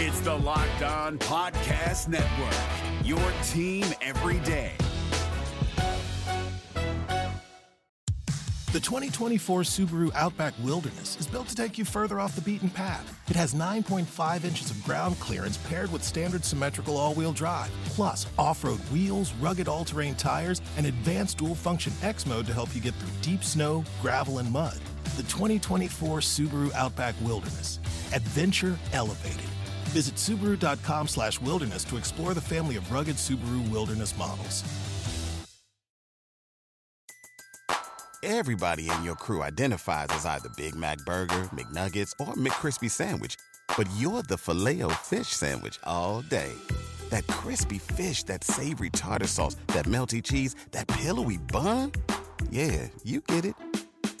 It's the Locked On Podcast Network, your team every day. The 2024 Subaru Outback Wilderness is built to take you further off the beaten path. It has 9.5 inches of ground clearance paired with standard symmetrical all-wheel drive, plus off-road wheels, rugged all-terrain tires, and advanced dual-function X mode to help you get through deep snow, gravel, and mud. The 2024 Subaru Outback Wilderness. Adventure elevated. Visit Subaru.com/wilderness to explore the family of rugged Subaru Wilderness models. Everybody in your crew identifies as either Big Mac Burger, McNuggets, or McCrispy Sandwich. But you're the Filet-O-Fish Sandwich all day. That crispy fish, that savory tartar sauce, that melty cheese, that pillowy bun. Yeah, you get it.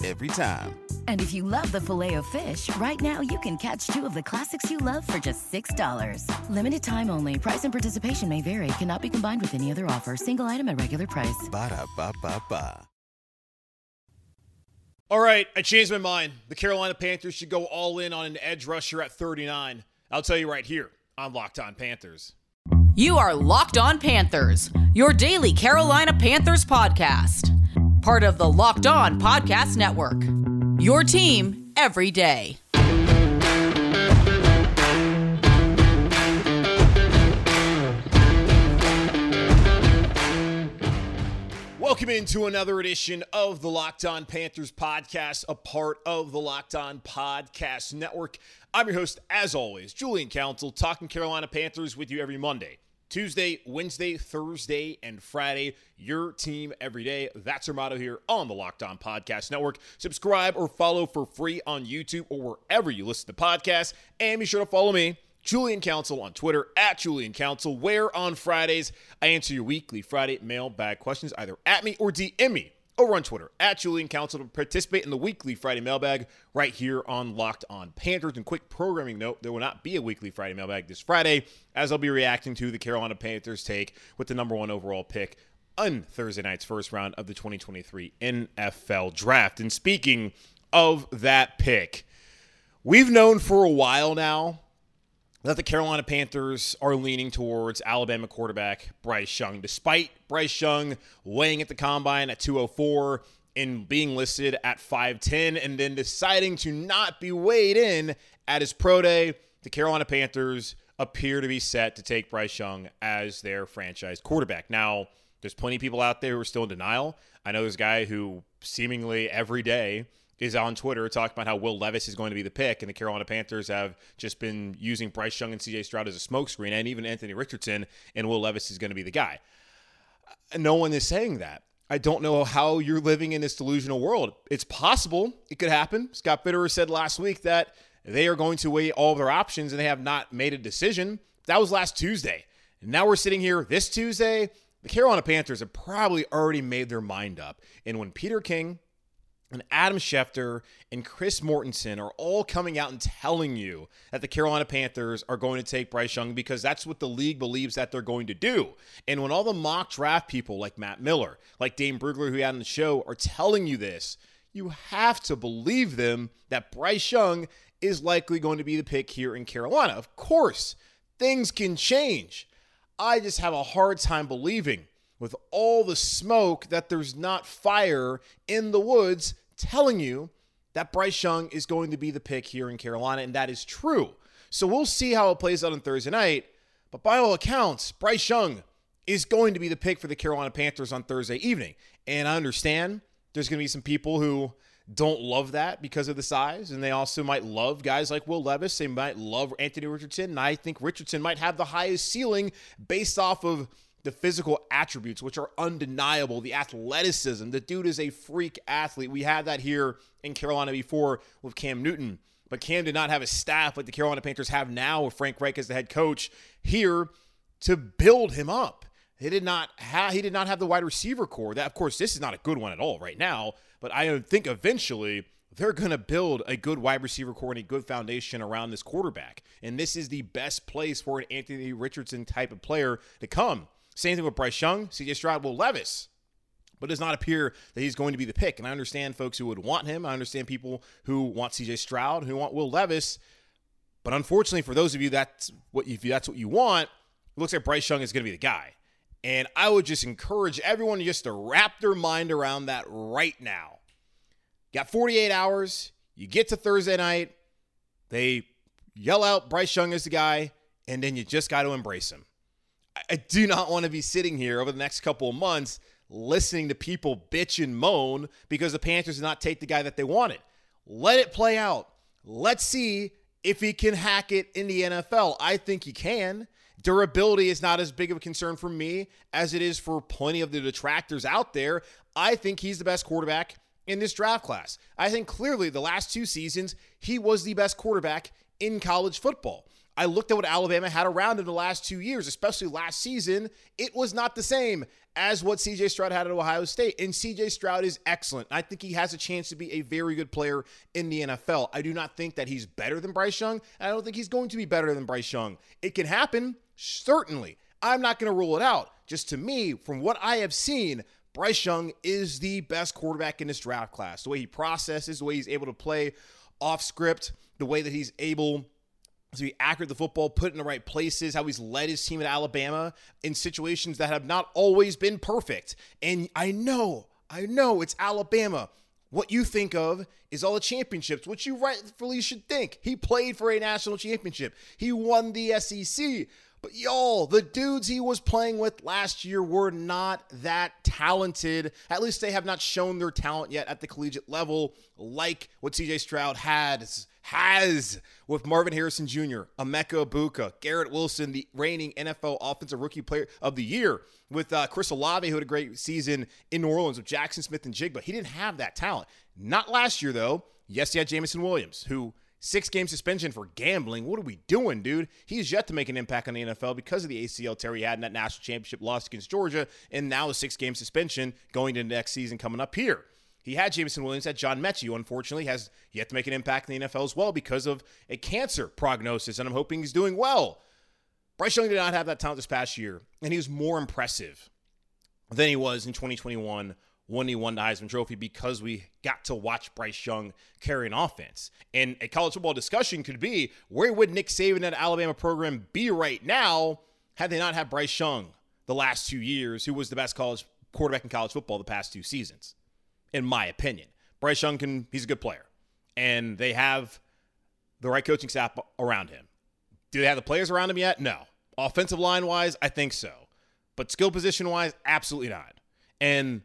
Every time. And if you love the Filet-O-Fish, right now you can catch two of the classics you love for just $6. Limited time only. Price and participation may vary. Cannot be combined with any other offer. Single item at regular price. Ba-da-ba-ba-ba. All right, I changed my mind. The Carolina Panthers should go all in on an edge rusher at 39. I'll tell you right here on Locked On Panthers. You are Locked On Panthers, your daily Carolina Panthers podcast. Part of the Locked On Podcast Network, your team every day. Welcome into another edition of the Locked On Panthers podcast, a part of the Locked On Podcast Network. I'm your host, as always, Julian Council, talking Carolina Panthers with you every Monday, Tuesday, Wednesday, Thursday, and Friday. Your team every day. That's our motto here on the Locked On Podcast Network. Subscribe or follow for free on YouTube or wherever you listen to podcasts. And be sure to follow me, Julian Council, on Twitter, at Julian Council, where on Fridays I answer your weekly Friday mailbag questions, either at me or DM me over on Twitter, at Julian Council, to participate in the weekly Friday mailbag right here on Locked On Panthers. And quick programming note, there will not be a weekly Friday mailbag this Friday, as I'll be reacting to the Carolina Panthers' take with the number one overall pick on Thursday night's first round of the 2023 NFL Draft. And speaking of that pick, we've known for a while now that the Carolina Panthers are leaning towards Alabama quarterback Bryce Young, despite Bryce Young weighing at the combine at 204 and being listed at 5'10", and then deciding to not be weighed in at his pro day. The Carolina Panthers appear to be set to take Bryce Young as their franchise quarterback. Now, there's plenty of people out there who are still in denial. I know this guy who seemingly every day is on Twitter talking about how Will Levis is going to be the pick, and the Carolina Panthers have just been using Bryce Young and C.J. Stroud as a smokescreen, and even Anthony Richardson, and Will Levis is going to be the guy. No one is saying that. I don't know how you're living in this delusional world. It's possible. It could happen. Scott Fitterer said last week that they are going to weigh all of their options, and they have not made a decision. That was last Tuesday. And now we're sitting here this Tuesday. The Carolina Panthers have probably already made their mind up. And when Peter King and Adam Schefter and Chris Mortensen are all coming out and telling you that the Carolina Panthers are going to take Bryce Young because that's what the league believes that they're going to do. And when all the mock draft people like Matt Miller, like Dane Brugler, who we had on the show, are telling you this, you have to believe them that Bryce Young is likely going to be the pick here in Carolina. Of course, things can change. I just have a hard time believing, with all the smoke, that there's not fire in the woods telling you that Bryce Young is going to be the pick here in Carolina, and that is true. So we'll see how it plays out on Thursday night, but by all accounts, Bryce Young is going to be the pick for the Carolina Panthers on Thursday evening. And I understand there's going to be some people who don't love that because of the size, and they also might love guys like Will Levis. They might love Anthony Richardson, and I think Richardson might have the highest ceiling based off of the physical attributes, which are undeniable, the athleticism. The dude is a freak athlete. We had that here in Carolina before with Cam Newton, but Cam did not have a staff like the Carolina Panthers have now with Frank Reich as the head coach here to build him up. He did not have the wide receiver core. That, of course, this is not a good one at all right now, but I think eventually they're going to build a good wide receiver core and a good foundation around this quarterback. And this is the best place for an Anthony Richardson type of player to come. Same thing with Bryce Young, C.J. Stroud, Will Levis, but it does not appear that he's going to be the pick. And I understand folks who would want him. I understand people who want C.J. Stroud, who want Will Levis, But unfortunately for those of you, that's what you want, it looks like Bryce Young is going to be the guy. And I would just encourage everyone just to wrap their mind around that right now. Got 48 hours. You get to Thursday night. They yell out Bryce Young is the guy, and then you just got to embrace him. I do not want to be sitting here over the next couple of months listening to people bitch and moan because the Panthers did not take the guy that they wanted. Let it play out. Let's see if he can hack it in the NFL. I think he can. Durability is not as big of a concern for me as it is for plenty of the detractors out there. I think he's the best quarterback in this draft class. I think clearly the last two seasons, he was the best quarterback in college football. I looked at what Alabama had around him the last 2 years, especially last season. It was not the same as what C.J. Stroud had at Ohio State. And C.J. Stroud is excellent. I think he has a chance to be a very good player in the NFL. I do not think that he's better than Bryce Young. I don't think he's going to be better than Bryce Young. It can happen, certainly. I'm not going to rule it out. Just to me, from what I have seen, Bryce Young is the best quarterback in this draft class. The way he processes, the way he's able to play off script, the way that he's able to be accurate with the football, put in the right places, how he's led his team at Alabama in situations that have not always been perfect. And I know it's Alabama. What you think of is all the championships, which you rightfully should think. He played for a national championship. He won the SEC. But y'all, the dudes he was playing with last year were not that talented. At least they have not shown their talent yet at the collegiate level, like what C.J. Stroud has with Marvin Harrison Jr., Emeka Egbuka, Garrett Wilson, the reigning NFL Offensive Rookie Player of the Year, with Chris Olave, who had a great season in New Orleans, with Jackson Smith and Jigba. He didn't have that talent. Not last year, though. Yes, he had Jamison Williams, who 6-game suspension for gambling. What are we doing, dude? He's yet to make an impact on the NFL because of the ACL tear he had in that national championship loss against Georgia, and now a 6-game suspension going into next season coming up here. He had Jamison Williams, had John Mechie, who unfortunately has yet to make an impact in the NFL as well because of a cancer prognosis, and I'm hoping he's doing well. Bryce Young did not have that talent this past year, and he was more impressive than he was in 2021 when he won the Heisman Trophy, because we got to watch Bryce Young carry an offense. And a college football discussion could be, where would Nick Saban at Alabama program be right now had they not had Bryce Young the last 2 years, who was the best college quarterback in college football the past two seasons, in my opinion. Bryce Young, he's a good player, and they have the right coaching staff around him. Do they have the players around him yet? No. Offensive line-wise, I think so. But skill position-wise, absolutely not. And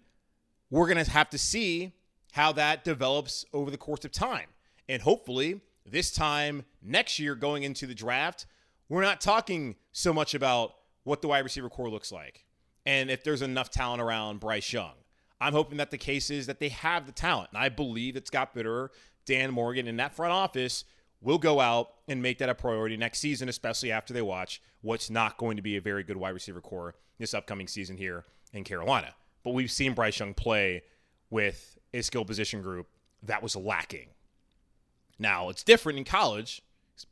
we're going to have to see how that develops over the course of time. And hopefully this time next year going into the draft, we're not talking so much about what the wide receiver core looks like and if there's enough talent around Bryce Young. I'm hoping that the case is that they have the talent. And I believe that Scott Fitterer, Dan Morgan, and that front office will go out and make that a priority next season, especially after they watch what's not going to be a very good wide receiver core this upcoming season here in Carolina. But we've seen Bryce Young play with a skill position group that was lacking. Now, it's different in college.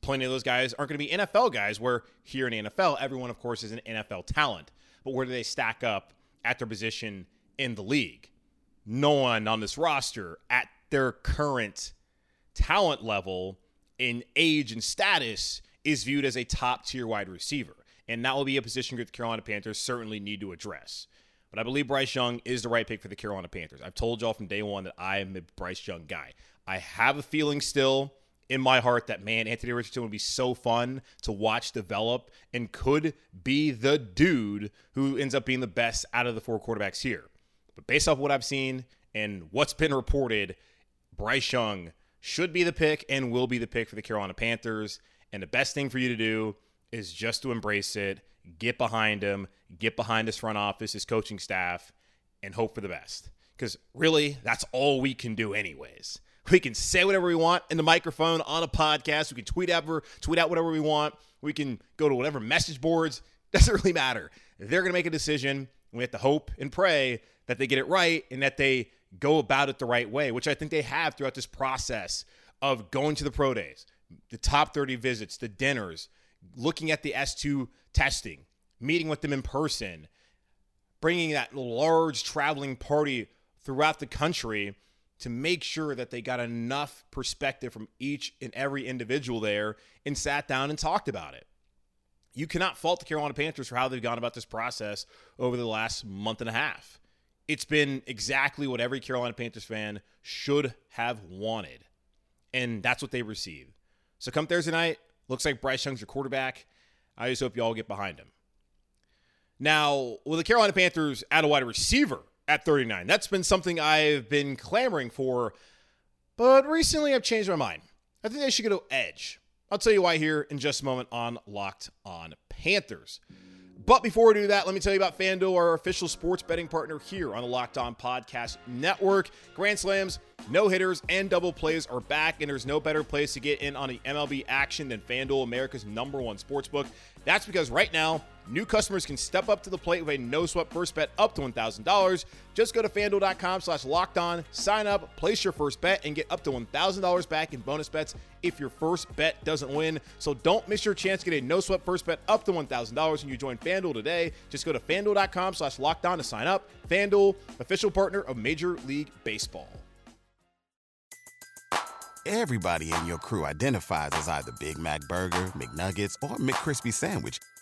Plenty of those guys aren't going to be NFL guys, where here in the NFL, everyone, of course, is an NFL talent. But where do they stack up at their position in the league? No one on this roster at their current talent level in age and status is viewed as a top-tier wide receiver. And that will be a position group the Carolina Panthers certainly need to address. But I believe Bryce Young is the right pick for the Carolina Panthers. I've told y'all from day one that I am a Bryce Young guy. I have a feeling still in my heart that, man, Anthony Richardson would be so fun to watch develop and could be the dude who ends up being the best out of the four quarterbacks here. But based off what I've seen and what's been reported, Bryce Young should be the pick and will be the pick for the Carolina Panthers. And the best thing for you to do is just to embrace it, get behind him, get behind his front office, his coaching staff, and hope for the best. Because really, that's all we can do anyways. We can say whatever we want in the microphone, on a podcast. We can tweet out whatever we want. We can go to whatever message boards. Doesn't really matter. They're going to make a decision. We have to hope and pray that they get it right and that they go about it the right way, which I think they have throughout this process of going to the pro days, the top 30 visits, the dinners, looking at the S2 testing, meeting with them in person, bringing that large traveling party throughout the country to make sure that they got enough perspective from each and every individual there and sat down and talked about it. You cannot fault the Carolina Panthers for how they've gone about this process over the last month and a half. It's been exactly what every Carolina Panthers fan should have wanted, and that's what they received. So come Thursday night, looks like Bryce Young's your quarterback. I just hope you all get behind him. Now, will the Carolina Panthers add a wide receiver at 39? That's been something I've been clamoring for, but recently I've changed my mind. I think they should go to edge. I'll tell you why here in just a moment on Locked On Panthers. But before we do that, let me tell you about FanDuel, our official sports betting partner here on the Locked On Podcast Network. Grand slams, no-hitters, and double plays are back, and there's no better place to get in on the MLB action than FanDuel, America's number one sportsbook. That's because right now, new customers can step up to the plate with a no-sweat first bet up to $1,000. Just go to FanDuel.com/LockedOn, sign up, place your first bet, and get up to $1,000 back in bonus bets if your first bet doesn't win. So don't miss your chance to get a no-sweat first bet up to $1,000 when you join FanDuel today. Just go to FanDuel.com/LockedOn to sign up. FanDuel, official partner of Major League Baseball. Everybody in your crew identifies as either Big Mac Burger, McNuggets, or McCrispy Sandwich.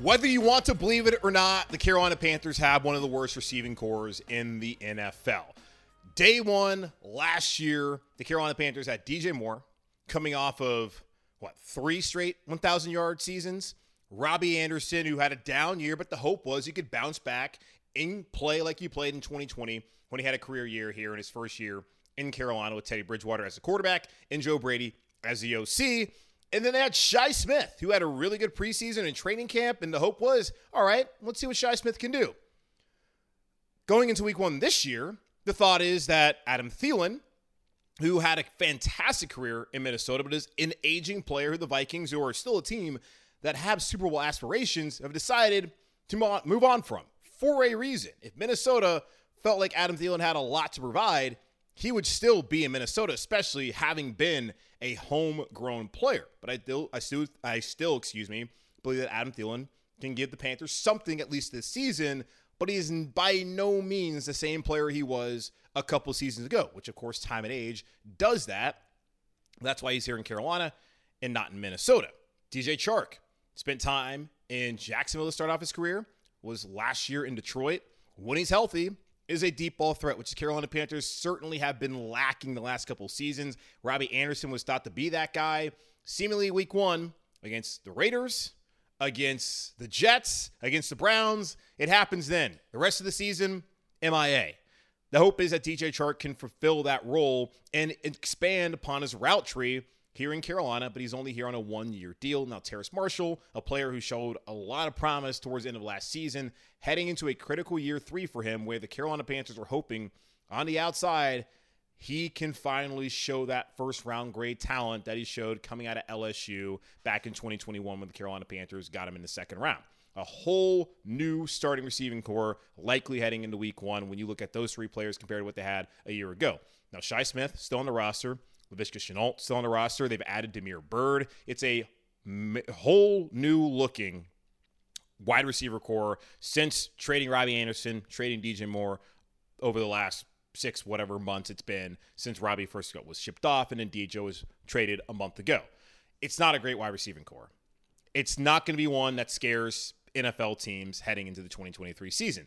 Whether you want to believe it or not, the Carolina Panthers have one of the worst receiving cores in the NFL. Day one last year, the Carolina Panthers had DJ Moore coming off of, three straight 1,000-yard seasons. Robbie Anderson, who had a down year, but the hope was he could bounce back and play like he played in 2020 when he had a career year here in his first year in Carolina with Teddy Bridgewater as the quarterback and Joe Brady as the OC. And then they had Shi Smith, who had a really good preseason and training camp, and the hope was, all right, let's see what Shi Smith can do. Going into week one this year, the thought is that Adam Thielen, who had a fantastic career in Minnesota, but is an aging player, the Vikings, who are still a team that have Super Bowl aspirations, have decided to move on from for a reason. If Minnesota felt like Adam Thielen had a lot to provide, he would still be in Minnesota, especially having been a homegrown player. But I still believe that Adam Thielen can give the Panthers something at least this season, but he's by no means the same player he was a couple seasons ago, which, of course, time and age does that. That's why he's here in Carolina and not in Minnesota. DJ Chark spent time in Jacksonville to start off his career, was last year in Detroit. When he's healthy, is a deep ball threat, which the Carolina Panthers certainly have been lacking the last couple of seasons. Robbie Anderson was thought to be that guy. Seemingly week one against the Raiders, against the Jets, against the Browns. It happens then. The rest of the season, MIA. The hope is that DJ Chark can fulfill that role and expand upon his route tree here in Carolina, but he's only here on a one-year deal. Now, Terrace Marshall, a player who showed a lot of promise towards the end of last season, heading into a critical year three for him, where the Carolina Panthers were hoping on the outside he can finally show that first-round grade talent that he showed coming out of LSU back in 2021 when the Carolina Panthers got him in the second round. A whole new starting receiving core likely heading into week one when you look at those three players compared to what they had a year ago. Now, Shi Smith still on the roster. Laviska Chenault still on the roster. They've added Demir Bird. It's a whole new looking wide receiver core since trading Robbie Anderson, trading DJ Moore over the last six whatever months it's been since Robbie first was shipped off and then DJ was traded a month ago. It's not a great wide receiving core. It's not going to be one that scares NFL teams heading into the 2023 season.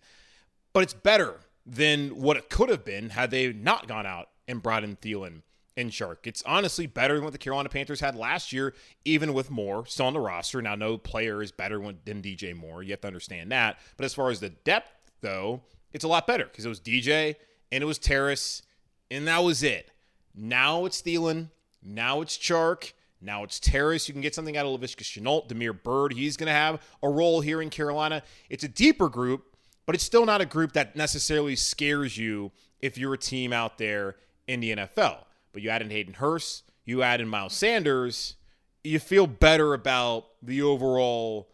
But it's better than what it could have been had they not gone out and brought in Thielen and Chark. It's honestly better than what the Carolina Panthers had last year, even with Moore still on the roster. Now, no player is better than DJ Moore. You have to understand that. But as far as the depth, though, it's a lot better because it was DJ and it was Terrace, and that was it. Now it's Thielen. Now it's Chark. Now it's Terrace. You can get something out of Laviska Chenault, Demir Bird. He's going to have a role here in Carolina. It's a deeper group, but it's still not a group that necessarily scares you if you're a team out there in the NFL. But you added Hayden Hurst, you add in Miles Sanders, you feel better about the overall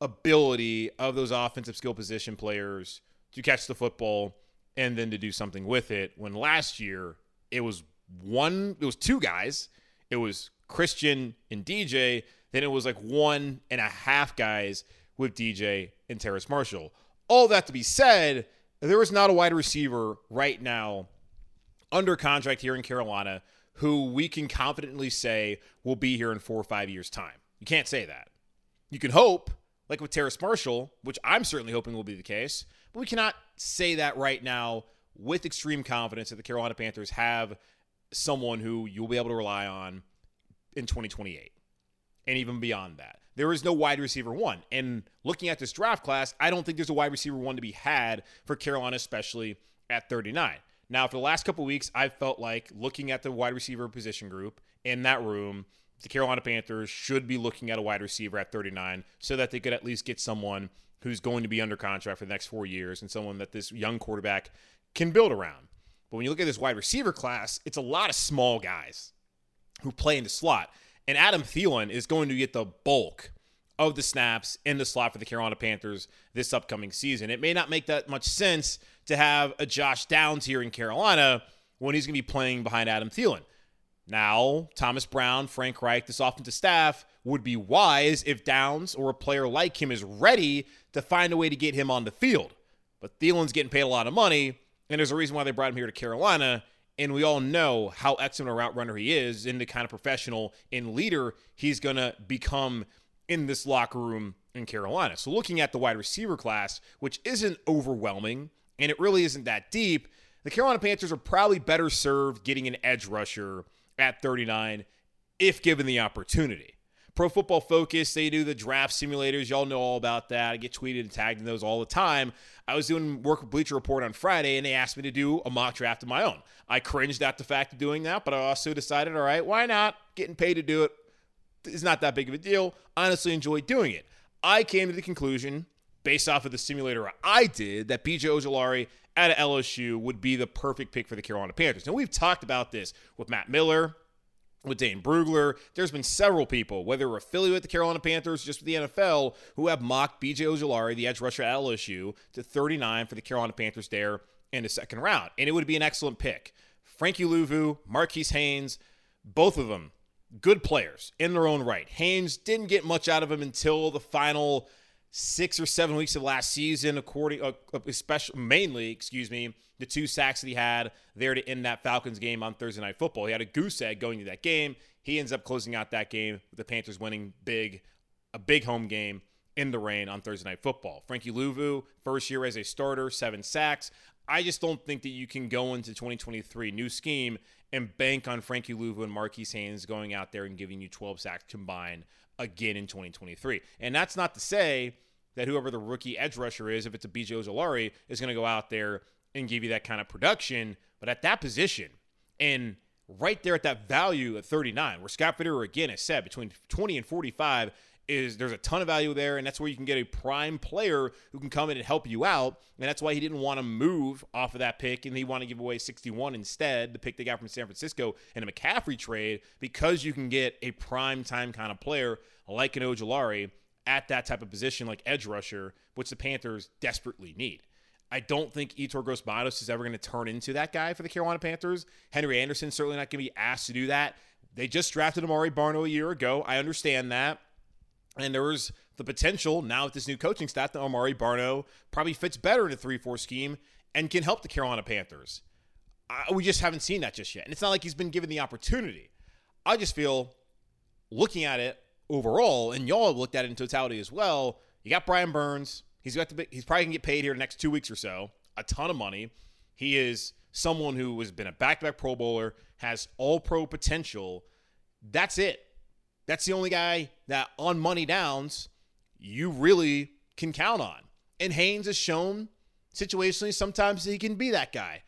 ability of those offensive skill position players to catch the football and then to do something with it. When last year it was two guys. It was Christian and DJ. Then it was like one and a half guys with DJ and Terrace Marshall. All that to be said, there is not a wide receiver right now under contract here in Carolina who we can confidently say will be here in 4 or 5 years' time. You can't say that. You can hope, like with Terrace Marshall, which I'm certainly hoping will be the case, but we cannot say that right now with extreme confidence that the Carolina Panthers have someone who you'll be able to rely on in 2028 and even beyond that. There is no wide receiver one. And looking at this draft class, I don't think there's a wide receiver one to be had for Carolina, especially at 39. Now, for the last couple of weeks, I've felt like looking at the wide receiver position group in that room, the Carolina Panthers should be looking at a wide receiver at 39 so that they could at least get someone who's going to be under contract for the next 4 years and someone that this young quarterback can build around. But when you look at this wide receiver class, it's a lot of small guys who play in the slot. And Adam Thielen is going to get the bulk of the snaps in the slot for the Carolina Panthers this upcoming season. It may not make that much sense to have a Josh Downs here in Carolina when he's going to be playing behind Adam Thielen. Now, Thomas Brown, Frank Reich, this offensive staff would be wise if Downs or a player like him is ready to find a way to get him on the field. But Thielen's getting paid a lot of money, and there's a reason why they brought him here to Carolina. And we all know how excellent a route runner he is and the kind of professional and leader he's going to become in this locker room in Carolina. So looking at the wide receiver class, which isn't overwhelming, and it really isn't that deep, the Carolina Panthers are probably better served getting an edge rusher at 39 if given the opportunity. Pro Football Focus, they do the draft simulators. Y'all know all about that. I get tweeted and tagged in those all the time. I was doing work with Bleacher Report on Friday, and they asked me to do a mock draft of my own. I cringed at the fact of doing that, but I also decided, all right, why not? Getting paid to do it is not that big of a deal. Honestly, enjoy doing it. I came to the conclusion, based off of the simulator I did, that BJ Ojulari at LSU would be the perfect pick for the Carolina Panthers. And we've talked about this with Matt Miller, with Dane Brugler. There's been several people, whether affiliated with the Carolina Panthers, just with the NFL, who have mocked BJ Ojulari, the edge rusher at LSU, to 39 for the Carolina Panthers there in the second round. And it would be an excellent pick. Frankie Luvu, Marquise Haynes, both of them good players in their own right. Haynes didn't get much out of him until the final 6 or 7 weeks of last season, mainly, the 2 sacks that he had there to end that Falcons game on Thursday Night Football. He had a goose egg going into that game. He ends up closing out that game with the Panthers winning a big home game in the rain on Thursday Night Football. Frankie Luvu, first year as a starter, 7 sacks. I just don't think that you can go into 2023 new scheme and bank on Frankie Luvu and Marquise Haynes going out there and giving you 12 sacks combined again in 2023. And that's not to say that whoever the rookie edge rusher is, if it's a BJ Ojulari, is going to go out there and give you that kind of production. But at that position and right there at that value at 39, where Scott Fitterer again has said between 20 and 45 is there's a ton of value there, and that's where you can get a prime player who can come in and help you out. And that's why he didn't want to move off of that pick, and he wanted to give away 61 instead, the pick they got from San Francisco in a McCaffrey trade, because you can get a prime time kind of player like an Ojulari at that type of position, like edge rusher, which the Panthers desperately need. I don't think Etor Gross-Matos is ever going to turn into that guy for the Carolina Panthers. Henry Anderson certainly not going to be asked to do that. They just drafted Amaré Barno a year ago. I understand that. And there was the potential now with this new coaching staff that Amaré Barno probably fits better in a 3-4 scheme and can help the Carolina Panthers. We just haven't seen that just yet. And it's not like he's been given the opportunity. I just feel, looking at it overall, and y'all have looked at it in totality as well, you got Brian Burns. He's probably going to get paid here in the next 2 weeks or so, a ton of money. He is someone who has been a back-to-back Pro Bowler, has all-pro potential. That's it. That's the only guy that on money downs you really can count on. And Haynes has shown situationally sometimes he can be that guy.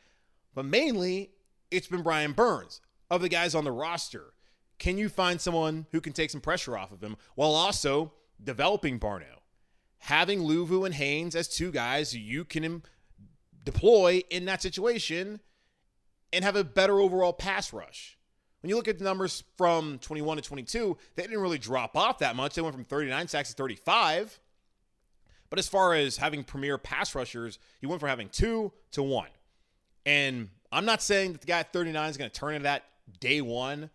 But mainly, it's been Brian Burns. Of the guys on the roster, can you find someone who can take some pressure off of him while also developing Barno? Having Luvu and Haynes as two guys you can deploy in that situation and have a better overall pass rush. When you look at the numbers from 21 to 22, they didn't really drop off that much. They went from 39 sacks to 35. But as far as having premier pass rushers, he went from having 2 to 1. And I'm not saying that the guy at 39 is going to turn into that day one,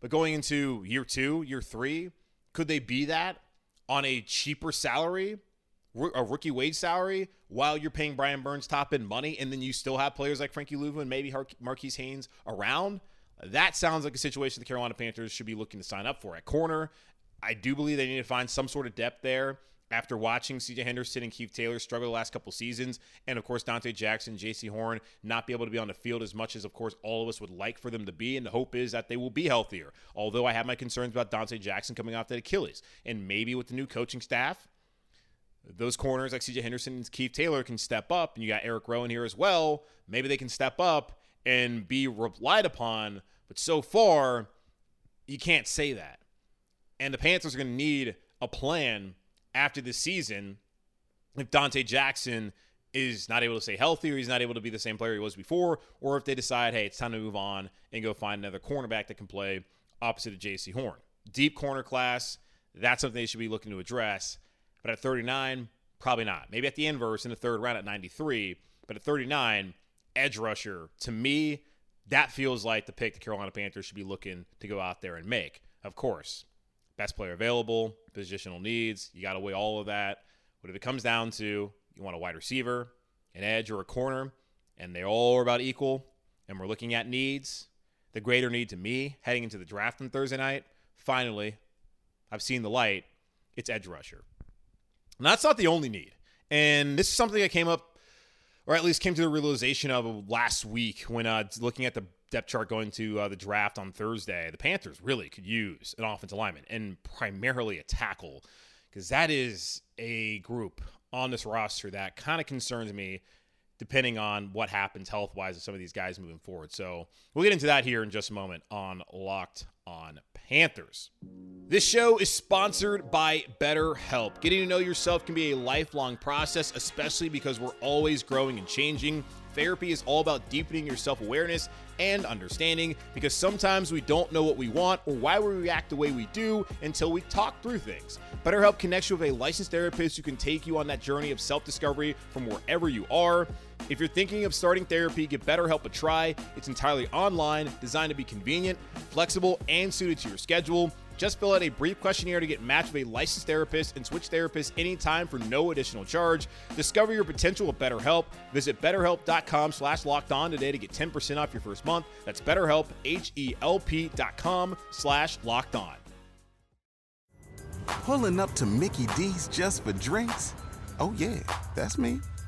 but going into year two, year three, could they be that on a cheaper salary, a rookie wage salary, while you're paying Brian Burns top-end money, and then you still have players like Frankie Luvu and maybe Marquise Haynes around? That sounds like a situation the Carolina Panthers should be looking to sign up for. At corner, I do believe they need to find some sort of depth there after watching C.J. Henderson and Keith Taylor struggle the last couple seasons. And, of course, Dante Jackson, J.C. Horn not be able to be on the field as much as, of course, all of us would like for them to be. And the hope is that they will be healthier, although I have my concerns about Dante Jackson coming off that Achilles. And maybe with the new coaching staff, those corners like C.J. Henderson and Keith Taylor can step up. And you got Eric Rowan here as well. Maybe they can step up and be relied upon, but so far, you can't say that. And the Panthers are going to need a plan after this season if Dante Jackson is not able to stay healthy, or he's not able to be the same player he was before, or if they decide, hey, it's time to move on and go find another cornerback that can play opposite of J.C. Horn. Deep corner class, that's something they should be looking to address. But at 39, probably not. Maybe at the inverse in the third round at 93, but at 39, edge rusher, to me, that feels like the pick the Carolina Panthers should be looking to go out there and make. Of course, best player available, positional needs, you got to weigh all of that. But if it comes down to you want a wide receiver, an edge, or a corner, and they all are about equal, and we're looking at needs, the greater need to me heading into the draft on Thursday night, finally, I've seen the light, it's edge rusher. And that's not the only need. And this is something that came up, or at least came to the realization of last week when looking at the depth chart going to the draft on Thursday. The Panthers really could use an offensive lineman and primarily a tackle, because that is a group on this roster that kind of concerns me depending on what happens health-wise with some of these guys moving forward. So we'll get into that here in just a moment on Locked On Panthers. This show is sponsored by BetterHelp. Getting to know yourself can be a lifelong process, especially because we're always growing and changing. Therapy is all about deepening your self-awareness and understanding, because sometimes we don't know what we want or why we react the way we do until we talk through things. BetterHelp connects you with a licensed therapist who can take you on that journey of self-discovery from wherever you are. If you're thinking of starting therapy, give BetterHelp a try. It's entirely online, designed to be convenient, flexible, and suited to your schedule. Just fill out a brief questionnaire to get matched with a licensed therapist and switch therapists anytime for no additional charge. Discover your potential with BetterHelp. Visit BetterHelp.com/LockedOn today to get 10% off your first month. That's BetterHelp, HELP.com/LockedOn. Pulling up to Mickey D's just for drinks? Oh yeah, that's me.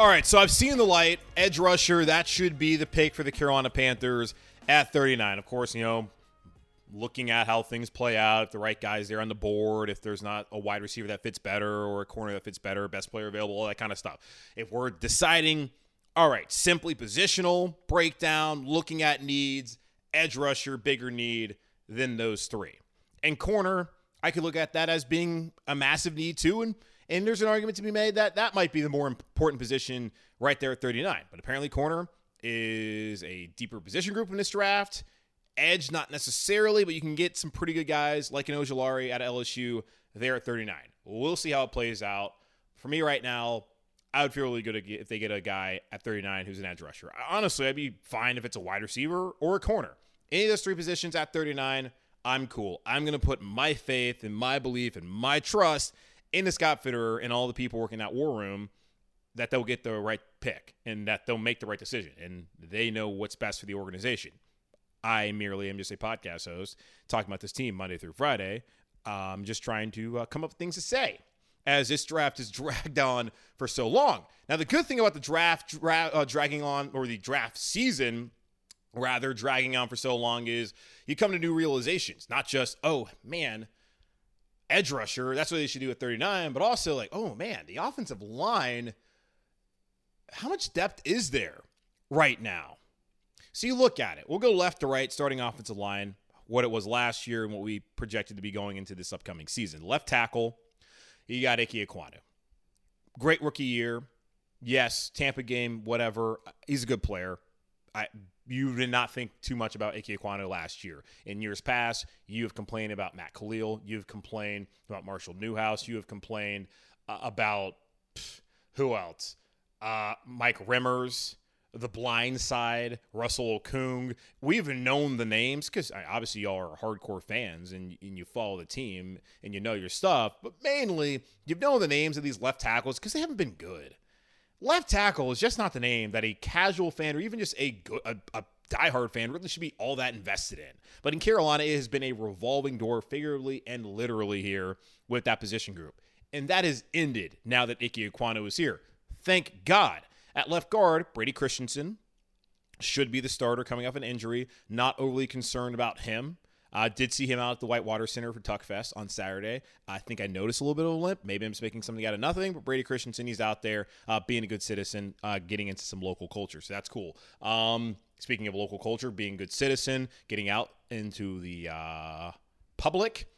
All right, so I've seen the light. Edge rusher, that should be the pick for the Carolina Panthers at 39. Of course, you know, looking at how things play out, if the right guy's there on the board, if there's not a wide receiver that fits better or a corner that fits better, best player available, all that kind of stuff. If we're deciding, all right, simply positional, breakdown, looking at needs, edge rusher, bigger need than those three. And corner, I could look at that as being a massive need too, and there's an argument to be made that that might be the more important position right there at 39. But apparently corner is a deeper position group in this draft. Edge, not necessarily, but you can get some pretty good guys like an Ojulari at LSU there at 39. We'll see how it plays out. For me right now, I would feel really good if they get a guy at 39 who's an edge rusher. Honestly, I'd be fine if it's a wide receiver or a corner. Any of those three positions at 39, I'm cool. I'm going to put my faith and my belief and my trust into Scott Fitterer and all the people working that war room that they'll get the right pick and that they'll make the right decision, and they know what's best for the organization. I merely am just a podcast host talking about this team Monday through Friday. I'm just trying to come up with things to say as this draft is dragged on for so long. Now, the good thing about the draft dragging on, or the draft season, rather dragging on for so long is you come to new realizations, not just, oh, man, edge rusher, that's what they should do at 39, but also like, oh, man, the offensive line, how much depth is there right now? So you look at it. We'll go left to right, starting offensive line, what it was last year and what we projected to be going into this upcoming season. Left tackle, you got Ikem Ekwonu. Great rookie year. Yes, Tampa game, whatever. He's a good player. You did not think too much about Ikem Ekwonu last year. In years past, you have complained about Matt Khalil. You've complained about Marshall Newhouse. You have complained about who else? Mike Rimmers, The Blind Side, Russell Okung. We've known the names because obviously y'all are hardcore fans and you follow the team and you know your stuff. But mainly, you've known the names of these left tackles because they haven't been good. Left tackle is just not the name that a casual fan or even just a diehard fan really should be all that invested in. But in Carolina, it has been a revolving door figuratively and literally here with that position group. And that has ended now that Ikem Ekwonu is here. Thank God. At left guard, Brady Christensen should be the starter coming off an injury. Not overly concerned about him. Did see him out at the Whitewater Center for Tuckfest on Saturday. I think I noticed a little bit of a limp. Maybe I'm just making something out of nothing, but Brady Christensen, he's out there being a good citizen, getting into some local culture. So that's cool. Speaking of local culture, being a good citizen, getting out into the public,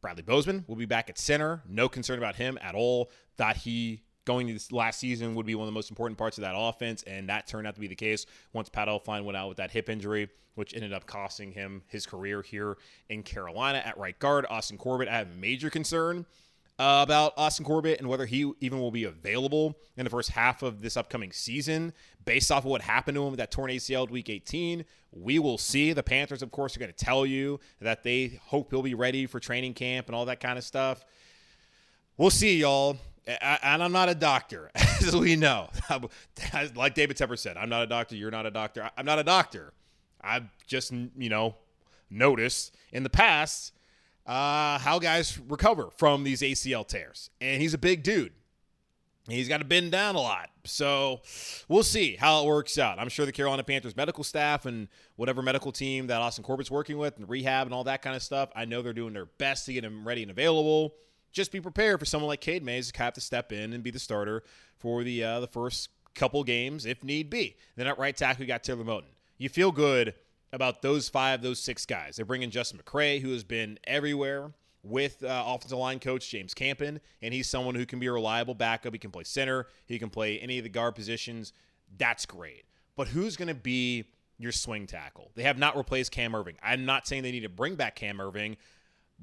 Bradley Bozeman will be back at center. No concern about him at all. Thought he going to this last season would be one of the most important parts of that offense, and that turned out to be the case once Pat Elflein went out with that hip injury, which ended up costing him his career here in Carolina. At right guard, Austin Corbett. I have major concern about Austin Corbett and whether he even will be available in the first half of this upcoming season based off of what happened to him with that torn ACL week 18. We will see. The Panthers, of course, are going to tell you that they hope he'll be ready for training camp and all that kind of stuff. We'll see, y'all. And I'm not a doctor, as we know. Like David Tepper said, I'm not a doctor. You're not a doctor. I'm not a doctor. I've just, noticed in the past how guys recover from these ACL tears. And he's a big dude. He's got to bend down a lot. So we'll see how it works out. I'm sure the Carolina Panthers medical staff and whatever medical team that Austin Corbett's working with and rehab and all that kind of stuff, I know they're doing their best to get him ready and available. Just be prepared for someone like Cade Mays to have to step in and be the starter for the first couple games, if need be. Then at right tackle, we got Taylor Moton. You feel good about those five, those six guys. They're bringing Justin McCray, who has been everywhere with offensive line coach James Campen, and he's someone who can be a reliable backup. He can play center. He can play any of the guard positions. That's great. But who's going to be your swing tackle? They have not replaced Cam Irving. I'm not saying they need to bring back Cam Irving,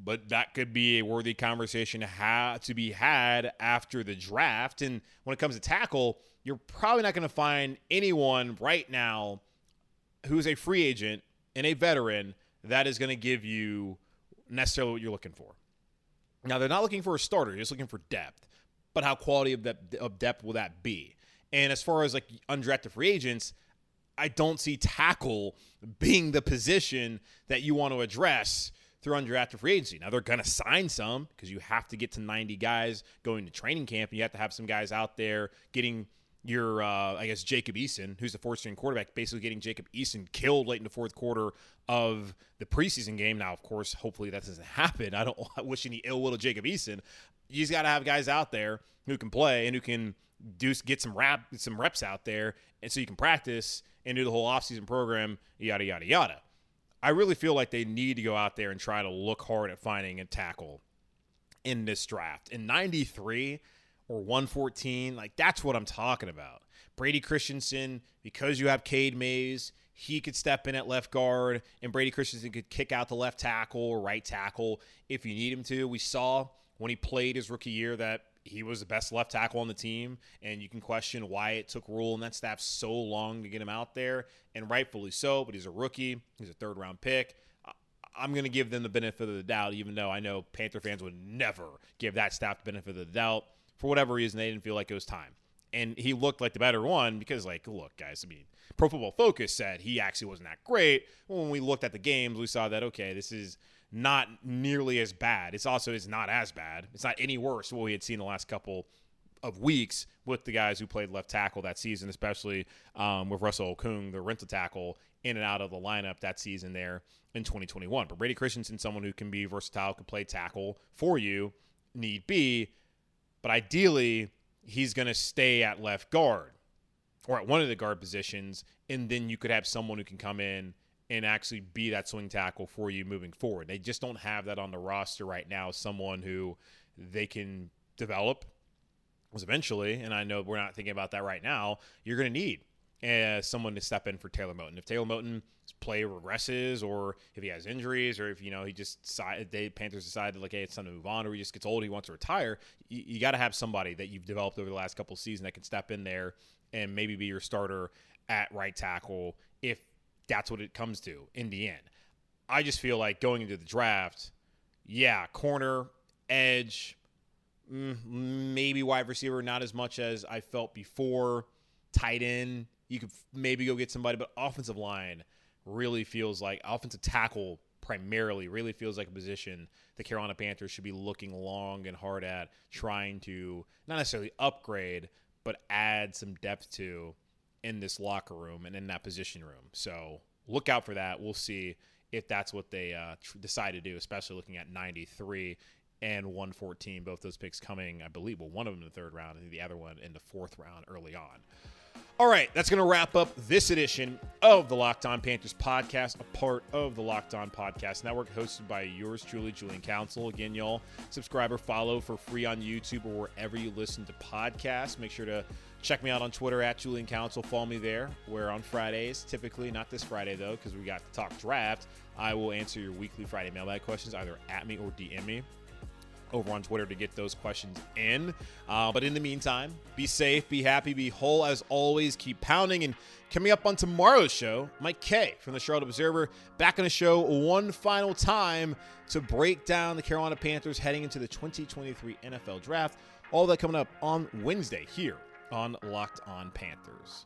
but that could be a worthy conversation to be had after the draft. And when it comes to tackle, you're probably not going to find anyone right now who's a free agent and a veteran that is going to give you necessarily what you're looking for. Now, they're not looking for a starter. They're just looking for depth. But how quality of depth will that be? And as far as like undrafted free agents, I don't see tackle being the position that you want to address through undrafted free agency. Now, they're going to sign some because you have to get to 90 guys going to training camp, and you have to have some guys out there getting your, Jacob Eason, who's the fourth-string quarterback, basically getting Jacob Eason killed late in the fourth quarter of the preseason game. Now, of course, hopefully that doesn't happen. I wish any ill will to Jacob Eason. You just got to have guys out there who can play and who can get some reps out there, and so you can practice and do the whole offseason program, yada, yada, yada. I really feel like they need to go out there and try to look hard at finding a tackle in this draft. In 93 or 114, like that's what I'm talking about. Brady Christensen, because you have Cade Mays, he could step in at left guard, and Brady Christensen could kick out the left tackle or right tackle if you need him to. We saw when he played his rookie year that he was the best left tackle on the team, and you can question why it took Rule and that staff so long to get him out there, and rightfully so, but he's a rookie. He's a third-round pick. I'm going to give them the benefit of the doubt, even though I know Panther fans would never give that staff the benefit of the doubt. For whatever reason, they didn't feel like it was time. And he looked like the better one because, like, look, guys, Pro Football Focus said he actually wasn't that great. When we looked at the games, we saw that, okay, this is – not nearly as bad. It's not as bad. It's not any worse than what we had seen the last couple weeks with the guys who played left tackle that season, especially with Russell Okung, the rental tackle, in and out of the lineup that season there in 2021. But Brady Christensen, someone who can be versatile, can play tackle for you, need be, but ideally he's going to stay at left guard or at one of the guard positions, and then you could have someone who can come in and actually be that swing tackle for you moving forward. They just don't have that on the roster right now, someone who they can develop was eventually, and I know we're not thinking about that right now, you're going to need someone to step in for Taylor Moton. If Taylor Moton's play regresses, or if he has injuries, or if, you know, he just decided, the Panthers decided, like, hey, it's time to move on, or he just gets old, he wants to retire, you got to have somebody that you've developed over the last couple of seasons that can step in there and maybe be your starter at right tackle if that's what it comes to in the end. I just feel like going into the draft, corner, edge, maybe wide receiver, not as much as I felt before, tight end, you could maybe go get somebody, but offensive line really feels like, offensive tackle primarily really feels like a position the Carolina Panthers should be looking long and hard at trying to not necessarily upgrade, but add some depth to in this locker room and in that position room. So look out for that. We'll see if that's what they decide to do, especially looking at 93 and 114, both those picks coming, I believe, well, one of them in the third round and the other one in the fourth round early on. All right, that's going to wrap up this edition of the Locked On Panthers podcast, a part of the Locked On Podcast Network, hosted by yours truly, Julian Council. Again, y'all, subscribe or follow for free on YouTube or wherever you listen to podcasts. Make sure to check me out on Twitter at Julian Council. Follow me there. We're on Fridays, typically. Not this Friday, though, because we got to talk draft. I will answer your weekly Friday mailbag questions, either at me or DM me over on Twitter to get those questions in. But in the meantime, be safe, be happy, be whole. As always, keep pounding. And coming up on tomorrow's show, Mike Kay from the Charlotte Observer back on the show one final time to break down the Carolina Panthers heading into the 2023 NFL Draft. All that coming up on Wednesday here on Locked On Panthers.